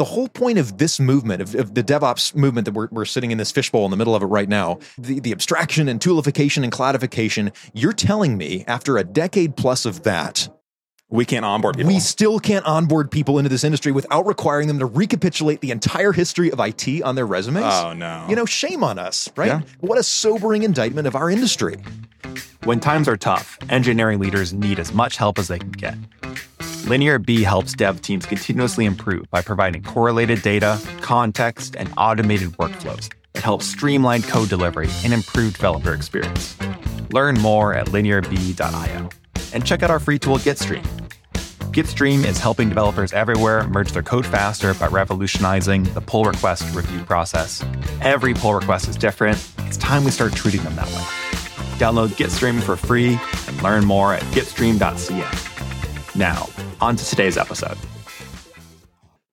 The whole point of this movement, of the DevOps movement that we're sitting in this fishbowl in the middle of it right now, the abstraction and toolification and cloudification, you're telling me after a decade plus of that, we can't onboard people. We still can't onboard people into this industry without requiring them to recapitulate the entire history of IT on their resumes? Oh, no. You know, shame on us, right? Yeah. What a sobering indictment of our industry. When times are tough, engineering leaders need as much help as they can get. Linear B helps dev teams continuously improve by providing correlated data, context, and automated workflows. It helps streamline code delivery and improve developer experience. Learn more at linearb.io. And check out our free tool, GitStream. GitStream is helping developers everywhere merge their code faster by revolutionizing the pull request review process. Every pull request is different. It's time we start treating them that way. Download GitStream for free and learn more at gitstream.ca. Now, on to today's episode.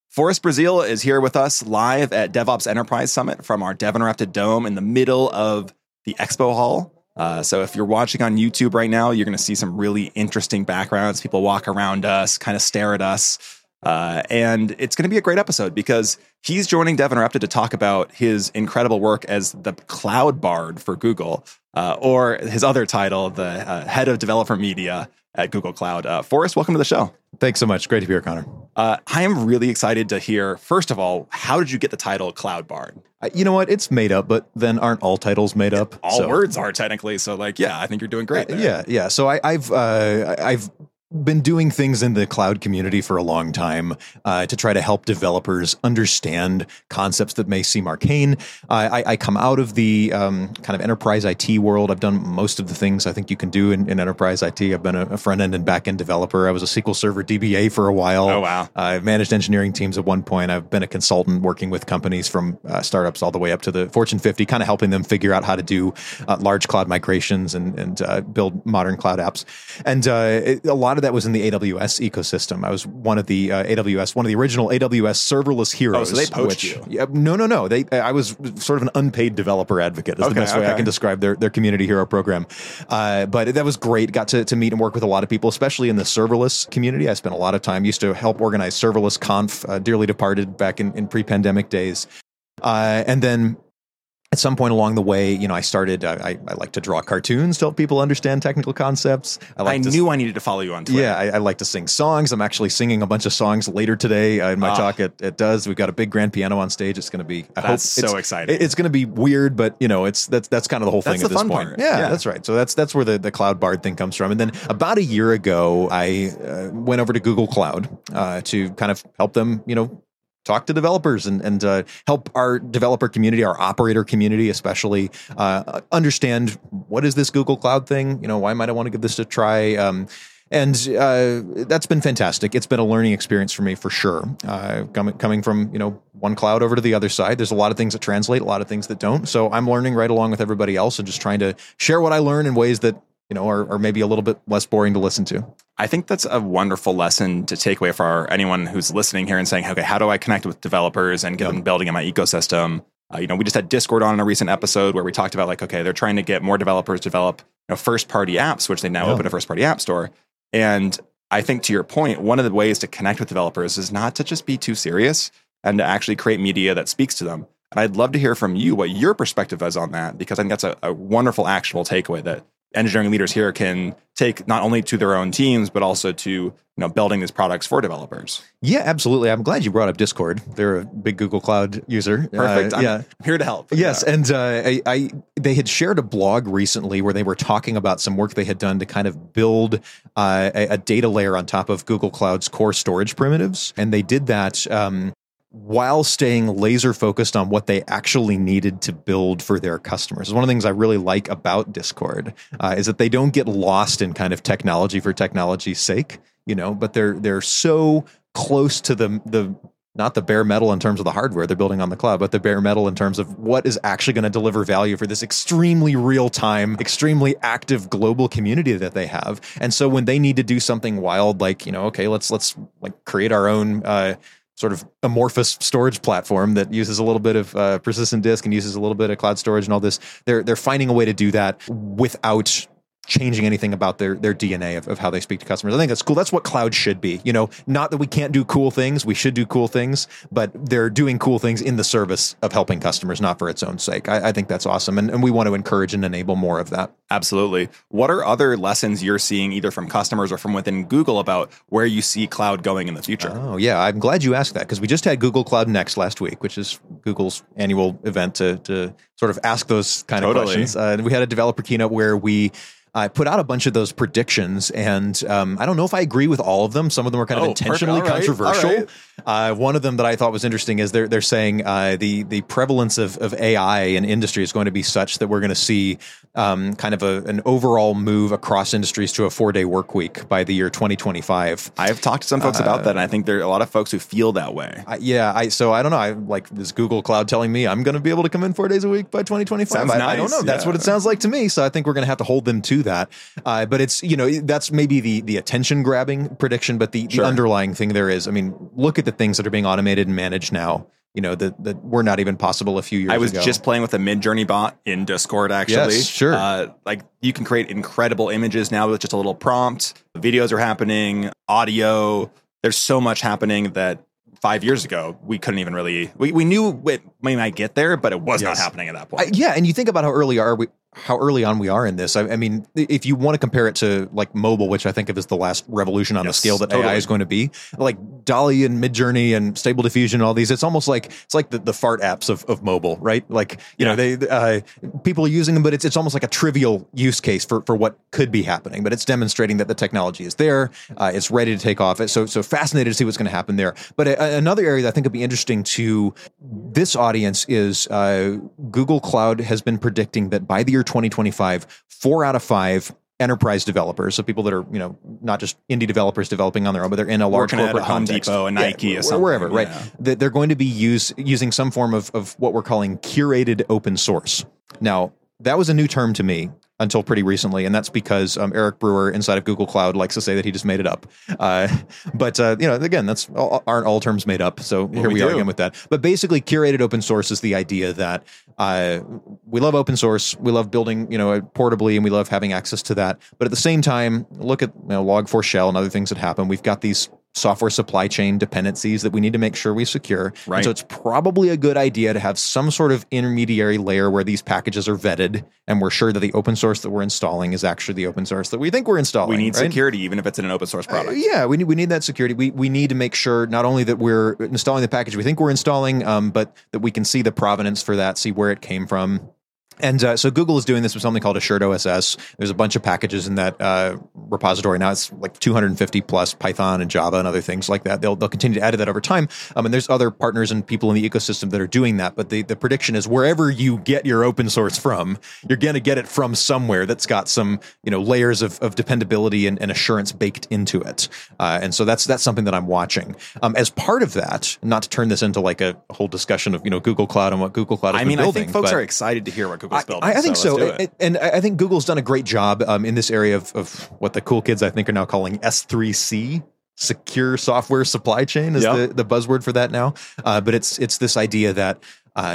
Forrest Brazeal is here with us live at DevOps Enterprise Summit from our Dev Interrupted Dome in the middle of the expo hall. So if you're watching on YouTube right now, you're going to see some really interesting backgrounds. People walk around us, kind of stare at us. And it's going to be a great episode because he's joining Dev Interrupted to talk about his incredible work as the cloud bard for Google, or his other title, the head of developer media at Google Cloud. Forrest, welcome to the show. Thanks so much. Great to be here, Connor. I am really excited to hear, first of all, how did you get the title Cloud Bard? You know what? It's made up, but then aren't all titles made up? Words are technically. So like, yeah, I think you're doing great there. Yeah. So I've been doing things in the cloud community for a long time to try to help developers understand concepts that may seem arcane. I come out of the kind of enterprise IT world. I've done most of the things I think you can do in enterprise IT. I've been a front-end and back-end developer. I was a SQL Server DBA for a while. Oh, wow. I've managed engineering teams at one point. I've been a consultant working with companies from startups all the way up to the Fortune 50, kind of helping them figure out how to do large cloud migrations and build modern cloud apps. And a lot of that was in the AWS ecosystem. I was one of the original AWS serverless heroes. Oh, so they poached you? Yeah, no. I was sort of an unpaid developer advocate. That's the best way I can describe their community hero program. But that was great. Got to meet and work with a lot of people, especially in the serverless community. I spent a lot of time, used to help organize serverless conf, dearly departed back in pre-pandemic days. And then at some point along the way, you know, I like to draw cartoons to help people understand technical concepts. I needed to follow you on Twitter. Yeah, I like to sing songs. I'm actually singing a bunch of songs later today in my talk at Does. We've got a big grand piano on stage. It's going to be, so exciting. It's going to be weird, but you know, that's kind of the whole thing at this point. Yeah, that's right. So that's where the Cloud Bard thing comes from. And then about a year ago, I went over to Google Cloud to kind of help them, you know, talk to developers and help our developer community, our operator community, especially understand what is this Google Cloud thing? You know, why might I want to give this a try? And that's been fantastic. It's been a learning experience for me, for sure. Coming from, you know, one cloud over to the other side, there's a lot of things that translate, a lot of things that don't. So I'm learning right along with everybody else and just trying to share what I learn in ways that, you know, are maybe a little bit less boring to listen to. I think that's a wonderful lesson to take away for anyone who's listening here and saying, okay, how do I connect with developers and get them building in my ecosystem? You know, we just had Discord on in a recent episode where we talked about like, okay, they're trying to get more developers to develop, you know, first-party apps, which they now open a first-party app store. And I think to your point, one of the ways to connect with developers is not to just be too serious and to actually create media that speaks to them. And I'd love to hear from you what your perspective is on that, because I think that's a wonderful actionable takeaway that engineering leaders here can take not only to their own teams, but also to, you know, building these products for developers. Yeah, absolutely. I'm glad you brought up Discord. They're a big Google Cloud user. Perfect. I'm here to help. Yes. Yeah. And they had shared a blog recently where they were talking about some work they had done to kind of build a data layer on top of Google Cloud's core storage primitives. And they did that while staying laser focused on what they actually needed to build for their customers. It's one of the things I really like about Discord is that they don't get lost in kind of technology for technology's sake, you know, but they're so close to the not the bare metal in terms of the hardware they're building on the cloud, but the bare metal in terms of what is actually going to deliver value for this extremely real time, extremely active global community that they have. And so when they need to do something wild, like, you know, okay, let's like create our own, sort of amorphous storage platform that uses a little bit of persistent disk and uses a little bit of cloud storage and all this, they're finding a way to do that without changing anything about their DNA of how they speak to customers. I think that's cool. That's what cloud should be. You know, not that we can't do cool things. We should do cool things, but they're doing cool things in the service of helping customers, not for its own sake. I think that's awesome. And we want to encourage and enable more of that. Absolutely. What are other lessons you're seeing either from customers or from within Google about where you see cloud going in the future? Oh, yeah. I'm glad you asked that because we just had Google Cloud Next last week, which is Google's annual event to sort of ask those kind of questions. And we had a developer keynote where we put out a bunch of those predictions, and I don't know if I agree with all of them. Some of them are kind of intentionally controversial. All right. One of them that I thought was interesting is they're saying the prevalence of AI in industry is going to be such that we're going to see kind of an overall move across industries to a 4-day work week by the year 2025. I've talked to some folks about that, and I think there are a lot of folks who feel that way. So I don't know. Is Google Cloud telling me I'm going to be able to come in 4 days a week by 2025? I don't know. That's what it sounds like to me. So I think we're going to have to hold them to that. But it's, you know, that's maybe the attention grabbing prediction, but the underlying thing there is, I mean, look at the things that are being automated and managed now, you know, that were not even possible a few years ago. I was just playing with a Midjourney bot in Discord, actually. Yes, sure. You can create incredible images now with just a little prompt. Videos are happening, audio. There's so much happening that 5 years ago, we couldn't even really, we knew it might get there, but it was not happening at that point. And you think about how early on we are in this. I mean, if you want to compare it to like mobile, which I think of as the last revolution on the scale that AI is going to be, like Dolly and Midjourney and Stable Diffusion and all these, it's almost like it's like the fart apps of mobile, right? Like, you know, they people are using them, but it's almost like a trivial use case for what could be happening. But it's demonstrating that the technology is there. It's ready to take off. So fascinated to see what's going to happen there. But another area that I think would be interesting to this audience is Google Cloud has been predicting that by the year 2025, 4 out of 5 enterprise developers, so people that are, you know, not just indie developers developing on their own, but they're in a large corporate context, Home Depot and Nike or something, wherever, right? Yeah. They're going to be using some form of what we're calling curated open source. Now, that was a new term to me until pretty recently, and that's because Eric Brewer inside of Google Cloud likes to say that he just made it up. But you know, again, that's aren't all terms made up. So here we are again with that. But basically, curated open source is the idea that we love open source, we love building, you know, portably, and we love having access to that. But at the same time, look at, you know, Log4Shell and other things that happen. We've got these software supply chain dependencies that we need to make sure we secure. Right. And so it's probably a good idea to have some sort of intermediary layer where these packages are vetted and we're sure that the open source that we're installing is actually the open source that we think we're installing. We need security, even if it's in an open source product. We need that security. We need to make sure not only that we're installing the package we think we're installing, but that we can see the provenance for that, see where it came from. And so Google is doing this with something called Assured OSS. There's a bunch of packages in that repository. Now it's like 250 plus Python and Java and other things like that. They'll continue to add to that over time. And there's other partners and people in the ecosystem that are doing that. But the prediction is wherever you get your open source from, you're going to get it from somewhere that's got some, you know, layers of dependability and assurance baked into it. And so that's something that I'm watching. As part of that, not to turn this into like a whole discussion of, you know, Google Cloud and what Google Cloud is building. I mean, I think folks are excited to hear what Google's building. I think so. And I think Google's done a great job in this area of what the cool kids I think are now calling S3C. Secure software supply chain is the buzzword for that now. But it's this idea that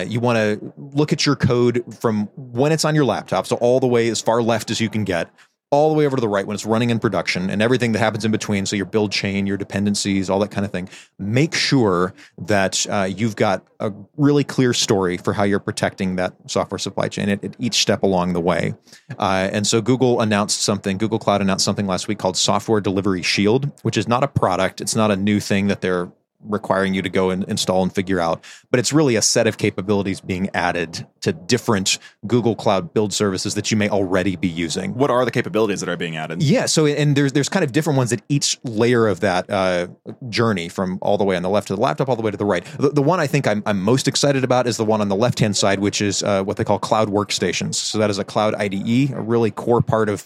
you want to look at your code from when it's on your laptop, so all the way as far left as you can get, all the way over to the right when it's running in production and everything that happens in between. So your build chain, your dependencies, all that kind of thing. Make sure that you've got a really clear story for how you're protecting that software supply chain at each step along the way. And so Google Cloud announced something last week called Software Delivery Shield, which is not a product. It's not a new thing that they're requiring you to go and install and figure out, but it's really a set of capabilities being added to different Google Cloud build services that you may already be using. What are the capabilities that are being added? Yeah, so and there's kind of different ones at each layer of that journey from all the way on the left to the laptop, all the way to the right. The one I think I'm most excited about is the one on the left-hand side, which is what they call Cloud Workstations. So that is a Cloud IDE, a really core part of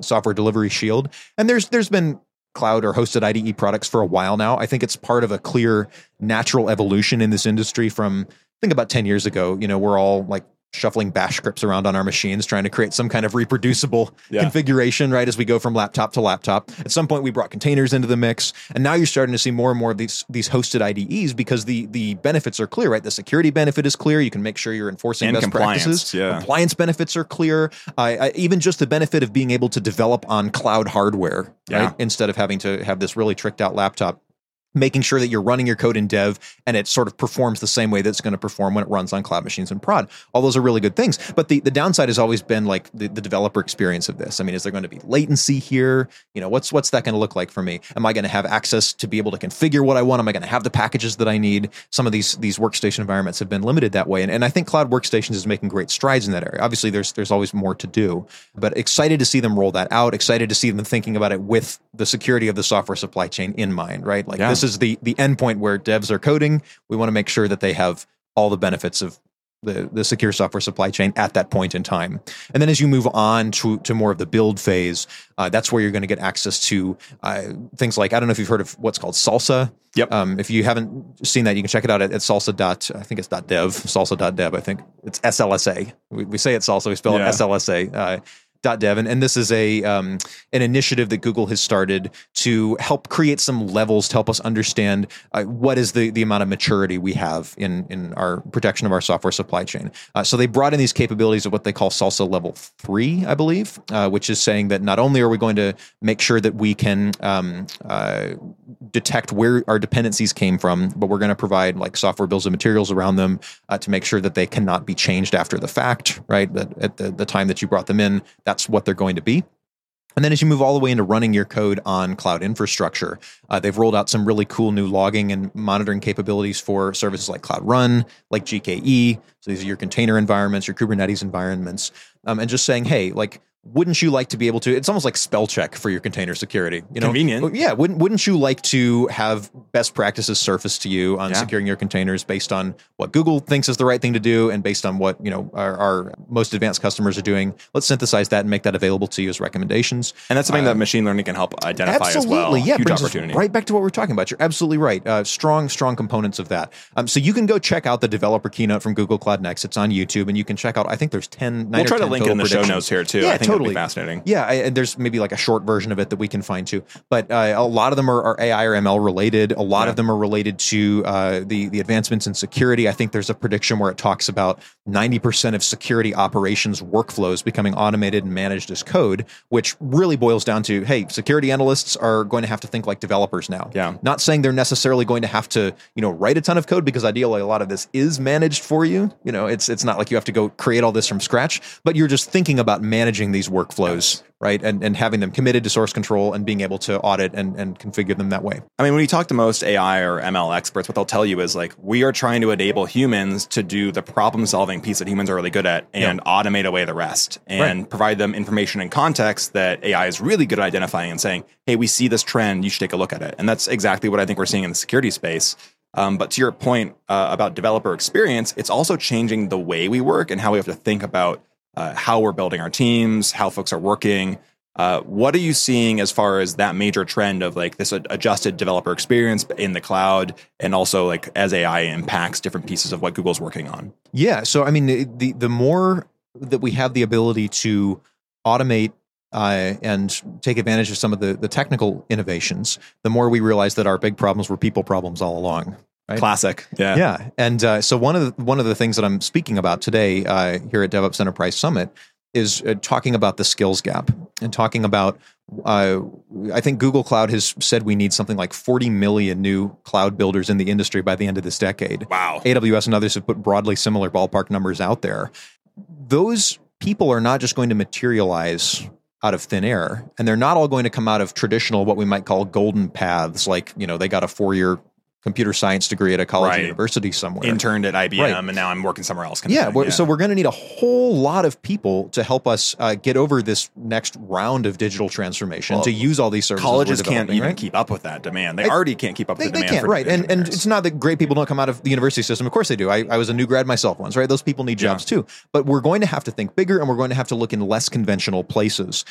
Software Delivery Shield. And there's been cloud or hosted IDE products for a while now. I think it's part of a clear natural evolution in this industry from, I think about 10 years ago, you know, we're all like shuffling bash scripts around on our machines, trying to create some kind of reproducible configuration, right? As we go from laptop to laptop. At some point we brought containers into the mix, and now you're starting to see more and more of these hosted IDEs, because the benefits are clear, right? The security benefit is clear. You can make sure you're enforcing and best practices. Compliance benefits are clear. Even just the benefit of being able to develop on cloud hardware, right? Instead of having to have this really tricked out laptop. Making sure that you're running your code in dev and it sort of performs the same way that it's going to perform when it runs on cloud machines and prod. All those are really good things. But the downside has always been like the developer experience of this. I mean, is there going to be latency here? You know, what's that going to look like for me? Am I going to have access to be able to configure what I want? Am I going to have the packages that I need? Some of these workstation environments have been limited that way. And I think cloud workstations is making great strides in that area. Obviously, there's always more to do, but excited to see them roll that out, excited to see them thinking about it with the security of the software supply chain in mind, right? Like this is the end point where devs are coding. We want to make sure that they have all the benefits of the secure software supply chain at that point in time. And then as you move on to more of the build phase, that's where you're going to get access to things like, I don't know if you've heard of what's called SLSA. Yep. If you haven't seen that, you can check it out at salsa. I think it's .dev, salsa.dev, I think. It's SLSA. We say it's salsa, we spell it SLSA. .dev, and this is an initiative that Google has started to help create some levels to help us understand what is the amount of maturity we have in our protection of our software supply chain. So they brought in these capabilities of what they call SLSA level 3, I believe, which is saying that not only are we going to make sure that we can detect where our dependencies came from, but we're going to provide like software bills and materials around them to make sure that they cannot be changed after the fact, right? That at the time that you brought them in, that's what they're going to be. And then as you move all the way into running your code on cloud infrastructure, they've rolled out some really cool new logging and monitoring capabilities for services like Cloud Run, like GKE. So these are your container environments, your Kubernetes environments, and just saying, hey, like, wouldn't you like to be able to, it's almost like spell check for your container security, you know? Convenient. Yeah. Wouldn't you like to have best practices surfaced to you on securing your containers based on what Google thinks is the right thing to do and based on what, you know, our most advanced customers are doing? Let's synthesize that and make that available to you as recommendations. And that's something that machine learning can help identify as well. Absolutely. Yeah. Huge opportunity. Right back to what we're talking about. You're absolutely right. Strong components of that. So you can go check out the developer keynote from Google Cloud Next. It's on YouTube, and you can check out, I think there's 10, nine or 10 total predictions. We'll try to link it in the show notes here too. Yeah, I think totally fascinating. Yeah, and there's maybe like a short version of it that we can find too. But a lot of them are AI or ML related. A lot of them are related to the advancements in security. I think there's a prediction where it talks about 90% of security operations workflows becoming automated and managed as code, which really boils down to, hey, security analysts are going to have to think like developers now. Yeah. Not saying they're necessarily going to have to, you know, write a ton of code, because ideally a lot of this is managed for you. You know, it's not like you have to go create all this from scratch, but you're just thinking about managing these workflows, right? And having them committed to source control and being able to audit and configure them that way. I mean, when you talk to most AI or ML experts, what they'll tell you is like, we are trying to enable humans to do the problem solving piece that humans are really good at and automate away the rest and provide them information and context that AI is really good at identifying and saying, hey, we see this trend, you should take a look at it. And that's exactly what I think we're seeing in the security space. But to your point about developer experience, it's also changing the way we work and how we have to think about how we're building our teams, how folks are working. What are you seeing as far as that major trend of like this adjusted developer experience in the cloud, and also like as AI impacts different pieces of what Google's working on? Yeah. So, I mean, the more that we have the ability to automate and take advantage of some of the technical innovations, the more we realize that our big problems were people problems all along. Right? Classic. Yeah. Yeah. And so one of the things that I'm speaking about today here at DevOps Enterprise Summit is talking about the skills gap, and talking about, I think Google Cloud has said we need something like 40 million new cloud builders in the industry by the end of this decade. Wow. AWS and others have put broadly similar ballpark numbers out there. Those people are not just going to materialize out of thin air, and they're not all going to come out of traditional, what we might call golden paths. Like, you know, they got a 4-year computer science degree at a college or university somewhere. Interned at IBM and now I'm working somewhere else. So we're going to need a whole lot of people to help us get over this next round of digital transformation, to use all these services. Colleges can't even keep up with that demand. They already can't keep up with the demand. They can't, right. And it's not that great people don't come out of the university system. Of course they do. I was a new grad myself once, right? Those people need jobs too. But we're going to have to think bigger, and we're going to have to look in less conventional places.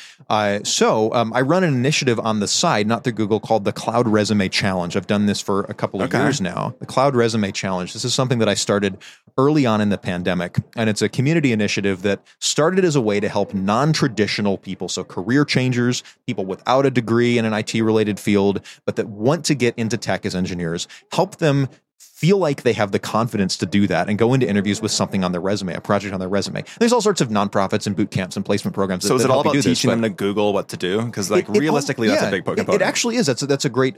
So I run an initiative on the side, not through Google, called the Cloud Resume Challenge. I've done this for a couple of years now. The Cloud Resume Challenge. This is something that I started early on in the pandemic, and it's a community initiative that started as a way to help non-traditional people, so career changers, people without a degree in an IT-related field, but that want to get into tech as engineers, help them feel like they have the confidence to do that and go into interviews with something on their resume, a project on their resume. There's all sorts of nonprofits and boot camps and placement programs. So is it all about teaching them to Google what to do? Because like realistically, that's a big component. It actually is. That's a great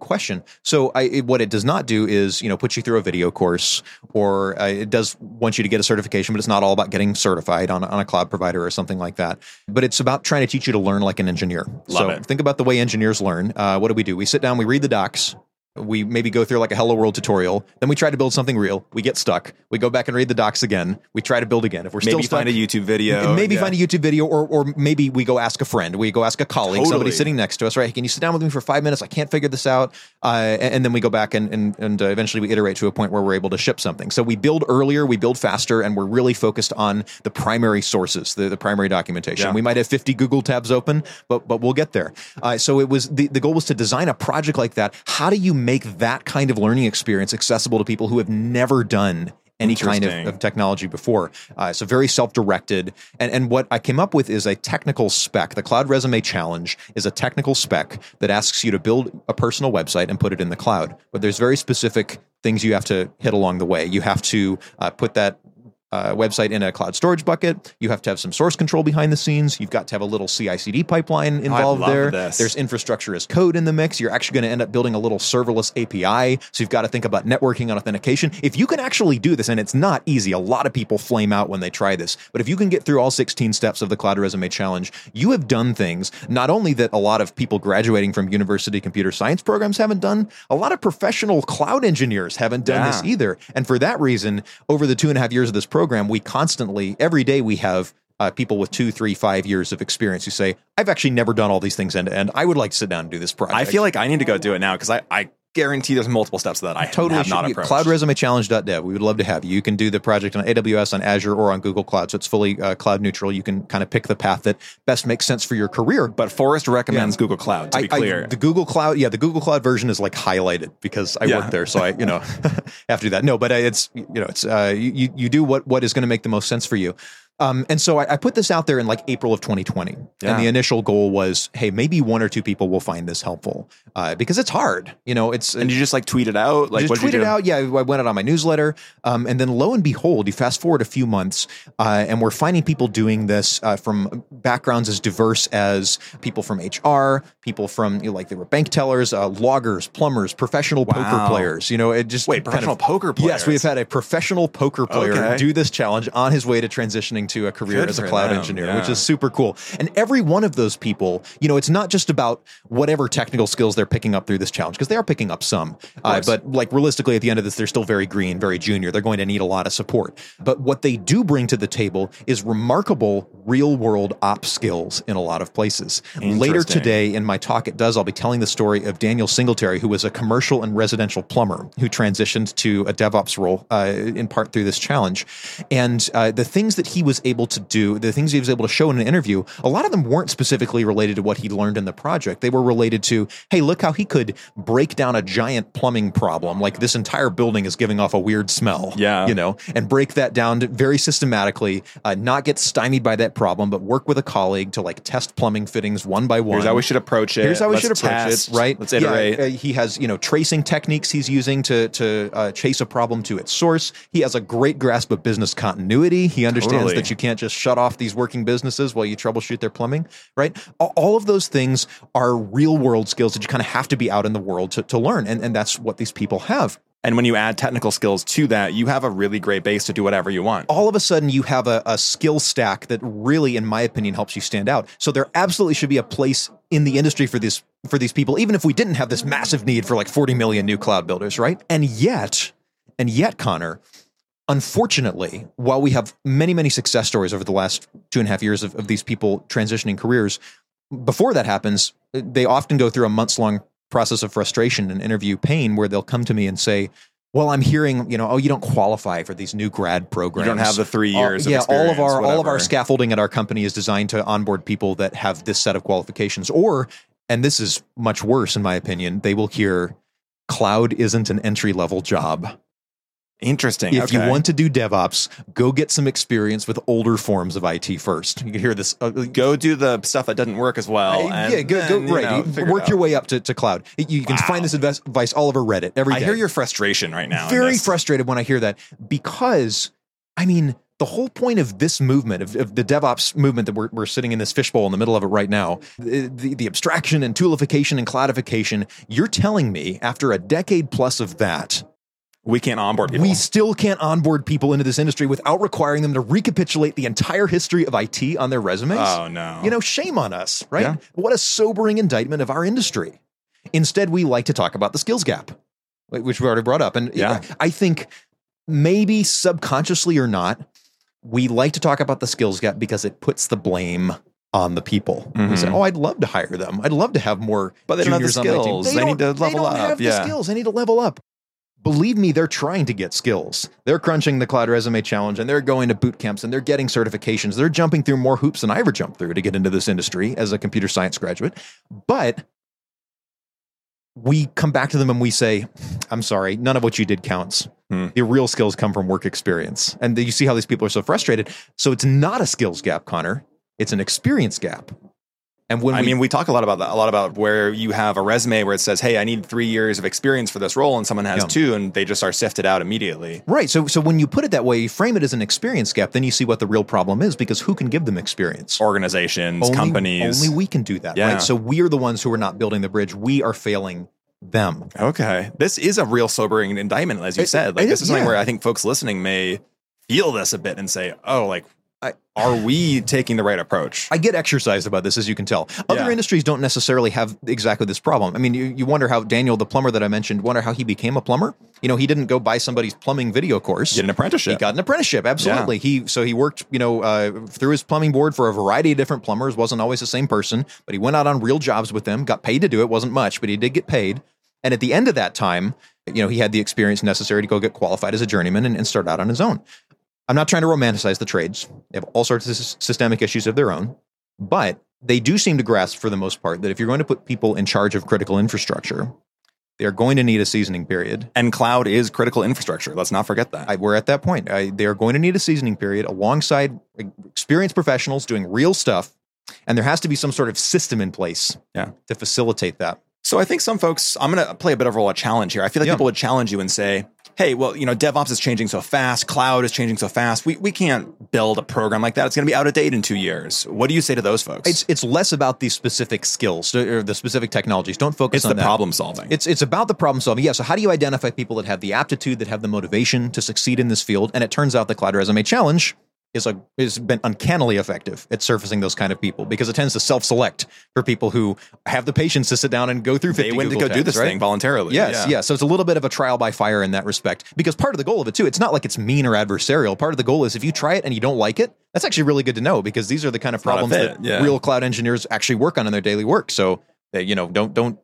question. So what it does not do is, you know, put you through a video course, or it does want you to get a certification, but it's not all about getting certified on a cloud provider or something like that. But it's about trying to teach you to learn like an engineer. Love it. Think about the way engineers learn. What do? We sit down, we read the docs. We maybe go through like a Hello World tutorial. Then we try to build something real. We get stuck. We go back and read the docs again. We try to build again. If we're still stuck, maybe find a YouTube video. Find a YouTube video, or maybe we go ask a friend. We go ask a colleague, somebody sitting next to us, right? Hey, can you sit down with me for 5 minutes? I can't figure this out. And then we go back and eventually we iterate to a point where we're able to ship something. So we build earlier, we build faster, and we're really focused on the primary sources, the primary documentation. Yeah. We might have 50 Google tabs open, but we'll get there. So it was the goal was to design a project like that. How do you make that kind of learning experience accessible to people who have never done any kind of technology before? So very self-directed. And what I came up with is a technical spec. The Cloud Resume Challenge is a technical spec that asks you to build a personal website and put it in the cloud. But there's very specific things you have to hit along the way. You have to put that website in a cloud storage bucket. You have to have some source control behind the scenes. You've got to have a little CI/CD pipeline involved there. This. There's infrastructure as code in the mix. You're actually going to end up building a little serverless API. So you've got to think about networking and authentication. If you can actually do this, and it's not easy, a lot of people flame out when they try this, but if you can get through all 16 steps of the Cloud Resume Challenge, you have done things not only that a lot of people graduating from university computer science programs haven't done, a lot of professional cloud engineers haven't done this either. And for that reason, over the 2.5 years of this program, we constantly, every day we have people with 2, 3, 5 years of experience who say, I've actually never done all these things end to end. I would like to sit down and do this project. I feel like I need to go do it now because I guarantee there's multiple steps that I totally have not approached. CloudResumeChallenge.dev. We would love to have you. You can do the project on AWS, on Azure, or on Google Cloud. So it's fully cloud neutral. You can kind of pick the path that best makes sense for your career. But Forrest recommends Google Cloud, to be clear. The Google Cloud, the Google Cloud version is like highlighted because I work there. So I, have to do that. No, but you do what is going to make the most sense for you. And so I put this out there in like April of 2020. Yeah. And the initial goal was, hey, maybe 1 or 2 people will find this helpful because it's hard. And you just like tweet it out? Like, just tweet it out. Yeah, I went out on my newsletter. And then lo and behold, you fast forward a few months and we're finding people doing this from backgrounds as diverse as people from HR, people from they were bank tellers, loggers, plumbers, professional poker players. Professional poker players? Yes, we've had a professional poker player do this challenge on his way to transitioning to a career as a cloud engineer, which is super cool. And every one of those people, it's not just about whatever technical skills they're picking up through this challenge, because they are picking up some, but like realistically at the end of this, they're still very green, very junior. They're going to need a lot of support. But what they do bring to the table is remarkable real world ops skills in a lot of places. Later today in my talk at I'll be telling the story of Daniel Singletary, who was a commercial and residential plumber who transitioned to a DevOps role in part through this challenge. And the things that he was able to do, the things he was able to show in an interview, a lot of them weren't specifically related to what he learned in the project. They were related to, hey, look how he could break down a giant plumbing problem. Like this entire building is giving off a weird smell, and break that down very systematically, not get stymied by that problem, but work with a colleague to like test plumbing fittings one by one. Here's how we should approach it. Right? Let's iterate. He has, tracing techniques he's using to chase a problem to its source. He has a great grasp of business continuity. He understands that you can't just shut off these working businesses while you troubleshoot their plumbing, right? All of those things are real world skills that you kind of have to be out in the world to learn. And that's what these people have. And when you add technical skills to that, you have a really great base to do whatever you want. All of a sudden, you have a skill stack that really, in my opinion, helps you stand out. So there absolutely should be a place in the industry for these people, even if we didn't have this massive need for like 40 million new cloud builders, right? And yet, Connor, unfortunately, while we have many, many success stories over the last 2.5 years of these people transitioning careers, before that happens, they often go through a months-long process of frustration and interview pain where they'll come to me and say, well, I'm hearing, you don't qualify for these new grad programs. You don't have the 3 years of experience. All of our scaffolding at our company is designed to onboard people that have this set of qualifications. Or, and this is much worse in my opinion, they will hear, cloud isn't an entry-level job. Interesting. If you want to do DevOps, go get some experience with older forms of IT first. You can hear this. Go do the stuff that doesn't work as well. Work your way up to cloud. You can find this advice all over Reddit every day. I hear your frustration right now. Very frustrated when I hear that, because, I mean, the whole point of this movement, of the DevOps movement that we're sitting in this fishbowl in the middle of it right now, the abstraction and toolification and cloudification, you're telling me after a decade plus of that, we can't onboard people. We still can't onboard people into this industry without requiring them to recapitulate the entire history of IT on their resumes. Oh, no. You know, shame on us, right? Yeah. What a sobering indictment of our industry. Instead, we like to talk about the skills gap, which we already brought up. And I think maybe subconsciously or not, we like to talk about the skills gap because it puts the blame on the people. Mm-hmm. We say, I'd love to hire them. I'd love to have more juniors on my team. They need to level up. They don't have the skills. They need to level up. Believe me, they're trying to get skills. They're crunching the Cloud Resume Challenge, and they're going to boot camps, and they're getting certifications. They're jumping through more hoops than I ever jumped through to get into this industry as a computer science graduate. But we come back to them and we say, I'm sorry, none of what you did counts. Your real skills come from work experience. And you see how these people are so frustrated. So it's not a skills gap, Connor. It's an experience gap. And we talk a lot about that, where you have a resume where it says, hey, I need 3 years of experience for this role. And someone has two, and they just are sifted out immediately. Right. So when you put it that way, you frame it as an experience gap, then you see what the real problem is, because who can give them experience? Organizations, companies. Only we can do that. Yeah. Right. So we are the ones who are not building the bridge. We are failing them. Okay. This is a real sobering indictment, as you said. Like, this is something where I think folks listening may feel this a bit and say, are we taking the right approach? I get exercised about this, as you can tell. Other industries don't necessarily have exactly this problem. I mean, you wonder how Daniel, the plumber that I mentioned, how he became a plumber. You know, he didn't go buy somebody's plumbing video course. He did an apprenticeship. He got an apprenticeship, absolutely. Yeah. He worked, through his plumbing board for a variety of different plumbers, wasn't always the same person, but he went out on real jobs with them, got paid to do it, wasn't much, but he did get paid. And at the end of that time, he had the experience necessary to go get qualified as a journeyman and start out on his own. I'm not trying to romanticize the trades. They have all sorts of systemic issues of their own, but they do seem to grasp for the most part that if you're going to put people in charge of critical infrastructure, they're going to need a seasoning period. And cloud is critical infrastructure. Let's not forget that. We're at that point. They're going to need a seasoning period alongside experienced professionals doing real stuff. And there has to be some sort of system in place to facilitate that. So I think some folks, I'm going to play a bit of a role of challenge here. I feel like people would challenge you and say, hey, well, DevOps is changing so fast. Cloud is changing so fast. We can't build a program like that. It's going to be out of date in 2 years. What do you say to those folks? It's less about the specific skills or the specific technologies. Don't focus on that. It's the problem solving. It's about the problem solving. Yeah. So how do you identify people that have the aptitude, that have the motivation to succeed in this field? And it turns out the Cloud Resume Challenge has been uncannily effective at surfacing those kind of people, because it tends to self-select for people who have the patience to sit down and go through 50 They went Google to go tests, do this thing voluntarily. Yes. So it's a little bit of a trial by fire in that respect, because part of the goal of it too, it's not like it's mean or adversarial. Part of the goal is if you try it and you don't like it, that's actually really good to know, because these are the kind of problems that real cloud engineers actually work on in their daily work. So don't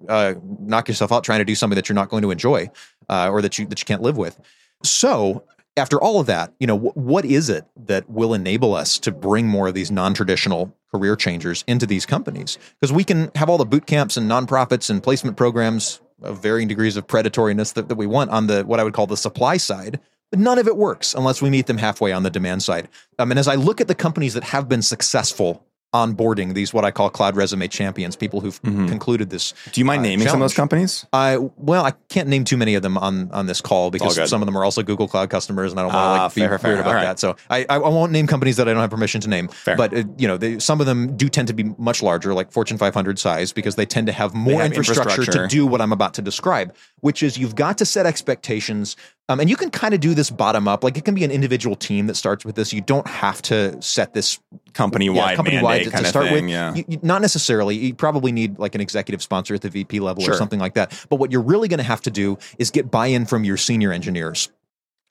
knock yourself out trying to do something that you're not going to enjoy or that you can't live with. So after all of that, what is it that will enable us to bring more of these non-traditional career changers into these companies? Because we can have all the boot camps and nonprofits and placement programs of varying degrees of predatoriness that we want on the, what I would call the supply side, but none of it works unless we meet them halfway on the demand side. And as I look at the companies that have been successful onboarding these, what I call cloud resume champions, people who've concluded this. Do you mind naming some of those companies? I can't name too many of them on this call, because some of them are also Google Cloud customers, and I don't want to be weird about that. So I won't name companies that I don't have permission to name. Fair. But some of them do tend to be much larger, like Fortune 500 size, because they tend to have more infrastructure to do what I'm about to describe, which is you've got to set expectations. And you can kind of do this bottom up. Like, it can be an individual team that starts with this. You don't have to set this company-wide to start with. Yeah. You, not necessarily. You probably need like an executive sponsor at the VP level or something like that. But what you're really going to have to do is get buy-in from your senior engineers,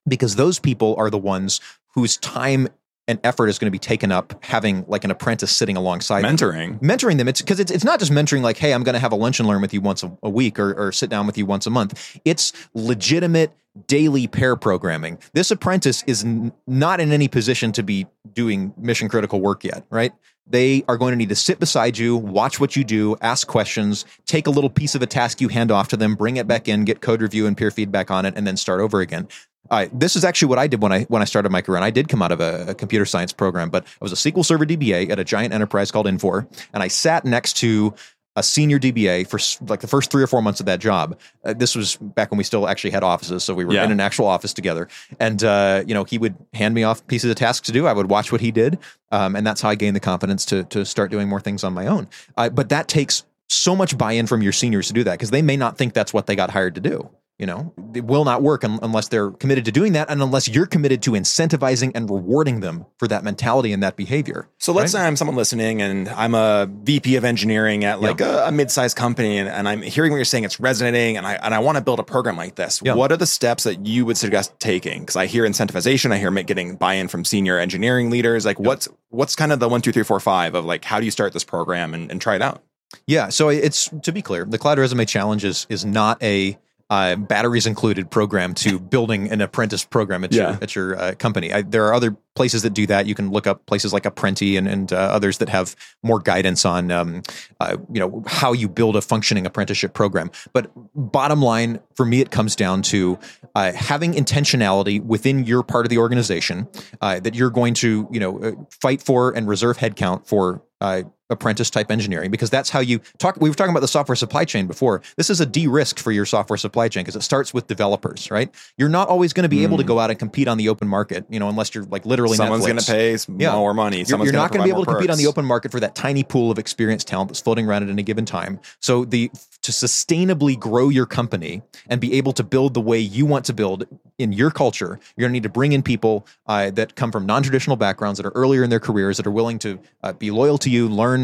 because those people are the ones whose time and effort is going to be taken up having like an apprentice sitting alongside mentoring them. It's because it's not just mentoring like, hey, I'm going to have a lunch and learn with you once a week or sit down with you once a month. It's legitimate daily pair programming. This apprentice is not in any position to be doing mission critical work yet, right? They are going to need to sit beside you, watch what you do, ask questions, take a little piece of a task you hand off to them, bring it back in, get code review and peer feedback on it, and then start over again. This is actually what I did when I started my career. And I did come out of a computer science program, but I was a SQL Server DBA at a giant enterprise called Infor. And I sat next to a senior DBA for like the first 3 or 4 months of that job. This was back when we still actually had offices. So we were in an actual office together. And, you know, he would hand me off pieces of tasks to do. I would watch what he did. And that's how I gained the confidence to start doing more things on my own. But that takes so much buy-in from your seniors to do that, because they may not think that's what they got hired to do. You know, it will not work unless they're committed to doing that, and unless you're committed to incentivizing and rewarding them for that mentality and that behavior. So let's say I'm someone listening and I'm a VP of engineering at like a mid-sized company, and I'm hearing what you're saying, it's resonating, and I want to build a program like this. Yeah. What are the steps that you would suggest taking? Because I hear incentivization, I hear getting buy-in from senior engineering leaders. Like what's kind of the 1, 2, 3, 4, 5 of like, how do you start this program and try it out? Yeah. So it's, to be clear, the Cloud Resume Challenge is not a batteries included program to building an apprentice program at your company. There are other places that do that. You can look up places like Apprenti and others that have more guidance on how you build a functioning apprenticeship program. But bottom line, for me, it comes down to having intentionality within your part of the organization that you're going to fight for and reserve headcount for apprentice type engineering, because that's how you talk. We were talking about the software supply chain before. This is a de-risk for your software supply chain because it starts with developers, right? You're not always going to be able to go out and compete on the open market, unless you're like literally someone's going to pay more money. You're not going to be able to compete on the open market for that tiny pool of experienced talent that's floating around at any given time. So to sustainably grow your company and be able to build the way you want to build in your culture, you're going to need to bring in people that come from non-traditional backgrounds, that are earlier in their careers, that are willing to be loyal to you, learn,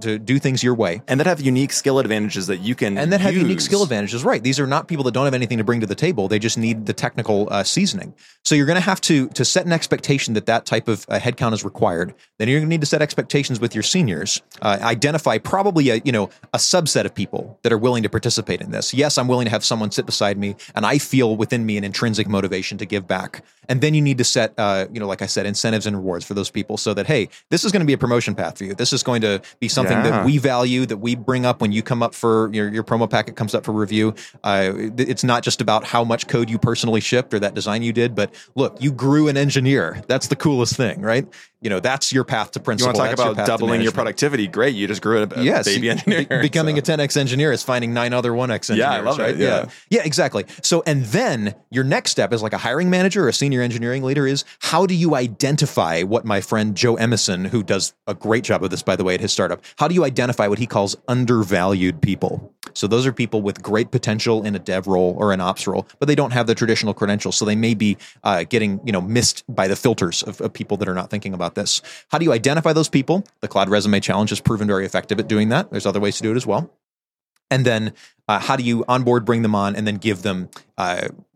to do things your way. And that have unique skill advantages that you can right. These are not people that don't have anything to bring to the table. They just need the technical seasoning. So you're going to have to set an expectation that type of headcount is required. Then you're going to need to set expectations with your seniors, identify probably a subset of people that are willing to participate in this. Yes, I'm willing to have someone sit beside me and I feel within me an intrinsic motivation to give back. And then you need to set, like I said, incentives and rewards for those people so that, hey, this is going to be a promotion path for you. This is going to be something that we value, that we bring up when you come up for your promo packet comes up for review. It's not just about how much code you personally shipped or that design you did, but look, you grew an engineer. That's the coolest thing, right? That's your path to principle. You want to talk about doubling your productivity. Great. You just grew a baby engineer. Becoming a 10X engineer is finding 9 other 1X engineers. Yeah, I love it. Yeah, exactly. So, and then your next step is like a hiring manager or a senior engineering leader is, how do you identify what my friend Joe Emerson, who does a great job of this, by the way, at his startup, how do you identify what he calls undervalued people? So those are people with great potential in a dev role or an ops role, but they don't have the traditional credentials. So they may be getting, missed by the filters of people that are not thinking about this. How do you identify those people? The Cloud Resume Challenge has proven very effective at doing that. There's other ways to do it as well. And then how do you onboard, bring them on, and then give them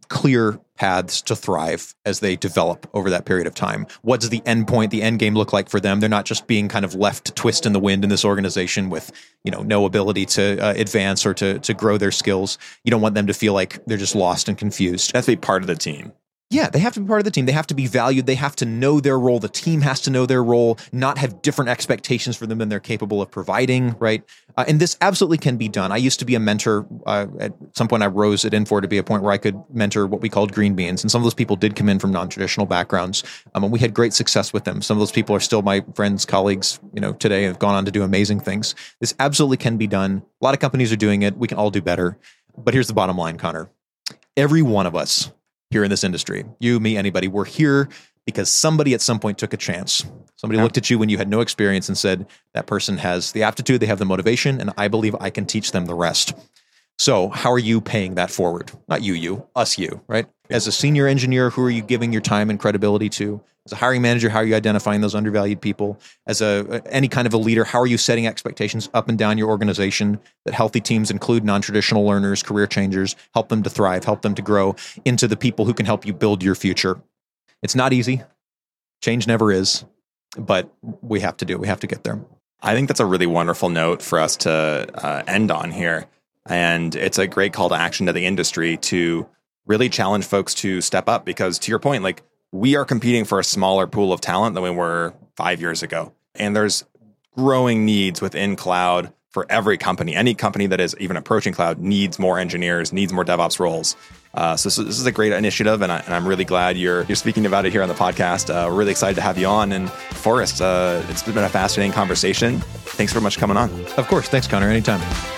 clear paths to thrive as they develop over that period of time? What does the end point, the end game look like for them? They're not just being kind of left to twist in the wind in this organization with, no ability to advance or to grow their skills. You don't want them to feel like they're just lost and confused. That's a part of the team. Yeah, they have to be part of the team. They have to be valued. They have to know their role. The team has to know their role, not have different expectations for them than they're capable of providing, right? And this absolutely can be done. I used to be a mentor. At some point, I rose at Infor to be a point where I could mentor what we called green beans. And some of those people did come in from non-traditional backgrounds. And we had great success with them. Some of those people are still my friends, colleagues, today have gone on to do amazing things. This absolutely can be done. A lot of companies are doing it. We can all do better. But here's the bottom line, Connor. Every one of us here in this industry, you, me, anybody, we're here because somebody at some point took a chance. Somebody looked at you when you had no experience and said, that person has the aptitude, they have the motivation, and I believe I can teach them the rest. So how are you paying that forward? Not you, us, you, right? As a senior engineer, who are you giving your time and credibility to? As a hiring manager, how are you identifying those undervalued people? As any kind of a leader, how are you setting expectations up and down your organization that healthy teams include non-traditional learners, career changers, help them to thrive, help them to grow into the people who can help you build your future? It's not easy. Change never is, but we have to do it. We have to get there. I think that's a really wonderful note for us to end on here. And it's a great call to action to the industry to really challenge folks to step up, because to your point, like, we are competing for a smaller pool of talent than we were 5 years ago. And there's growing needs within cloud for every company. Any company that is even approaching cloud needs more engineers, needs more DevOps roles. So this is a great initiative, and I'm really glad you're speaking about it here on the podcast. We're really excited to have you on. And Forrest, it's been a fascinating conversation. Thanks very much for coming on. Of course. Thanks, Connor. Anytime.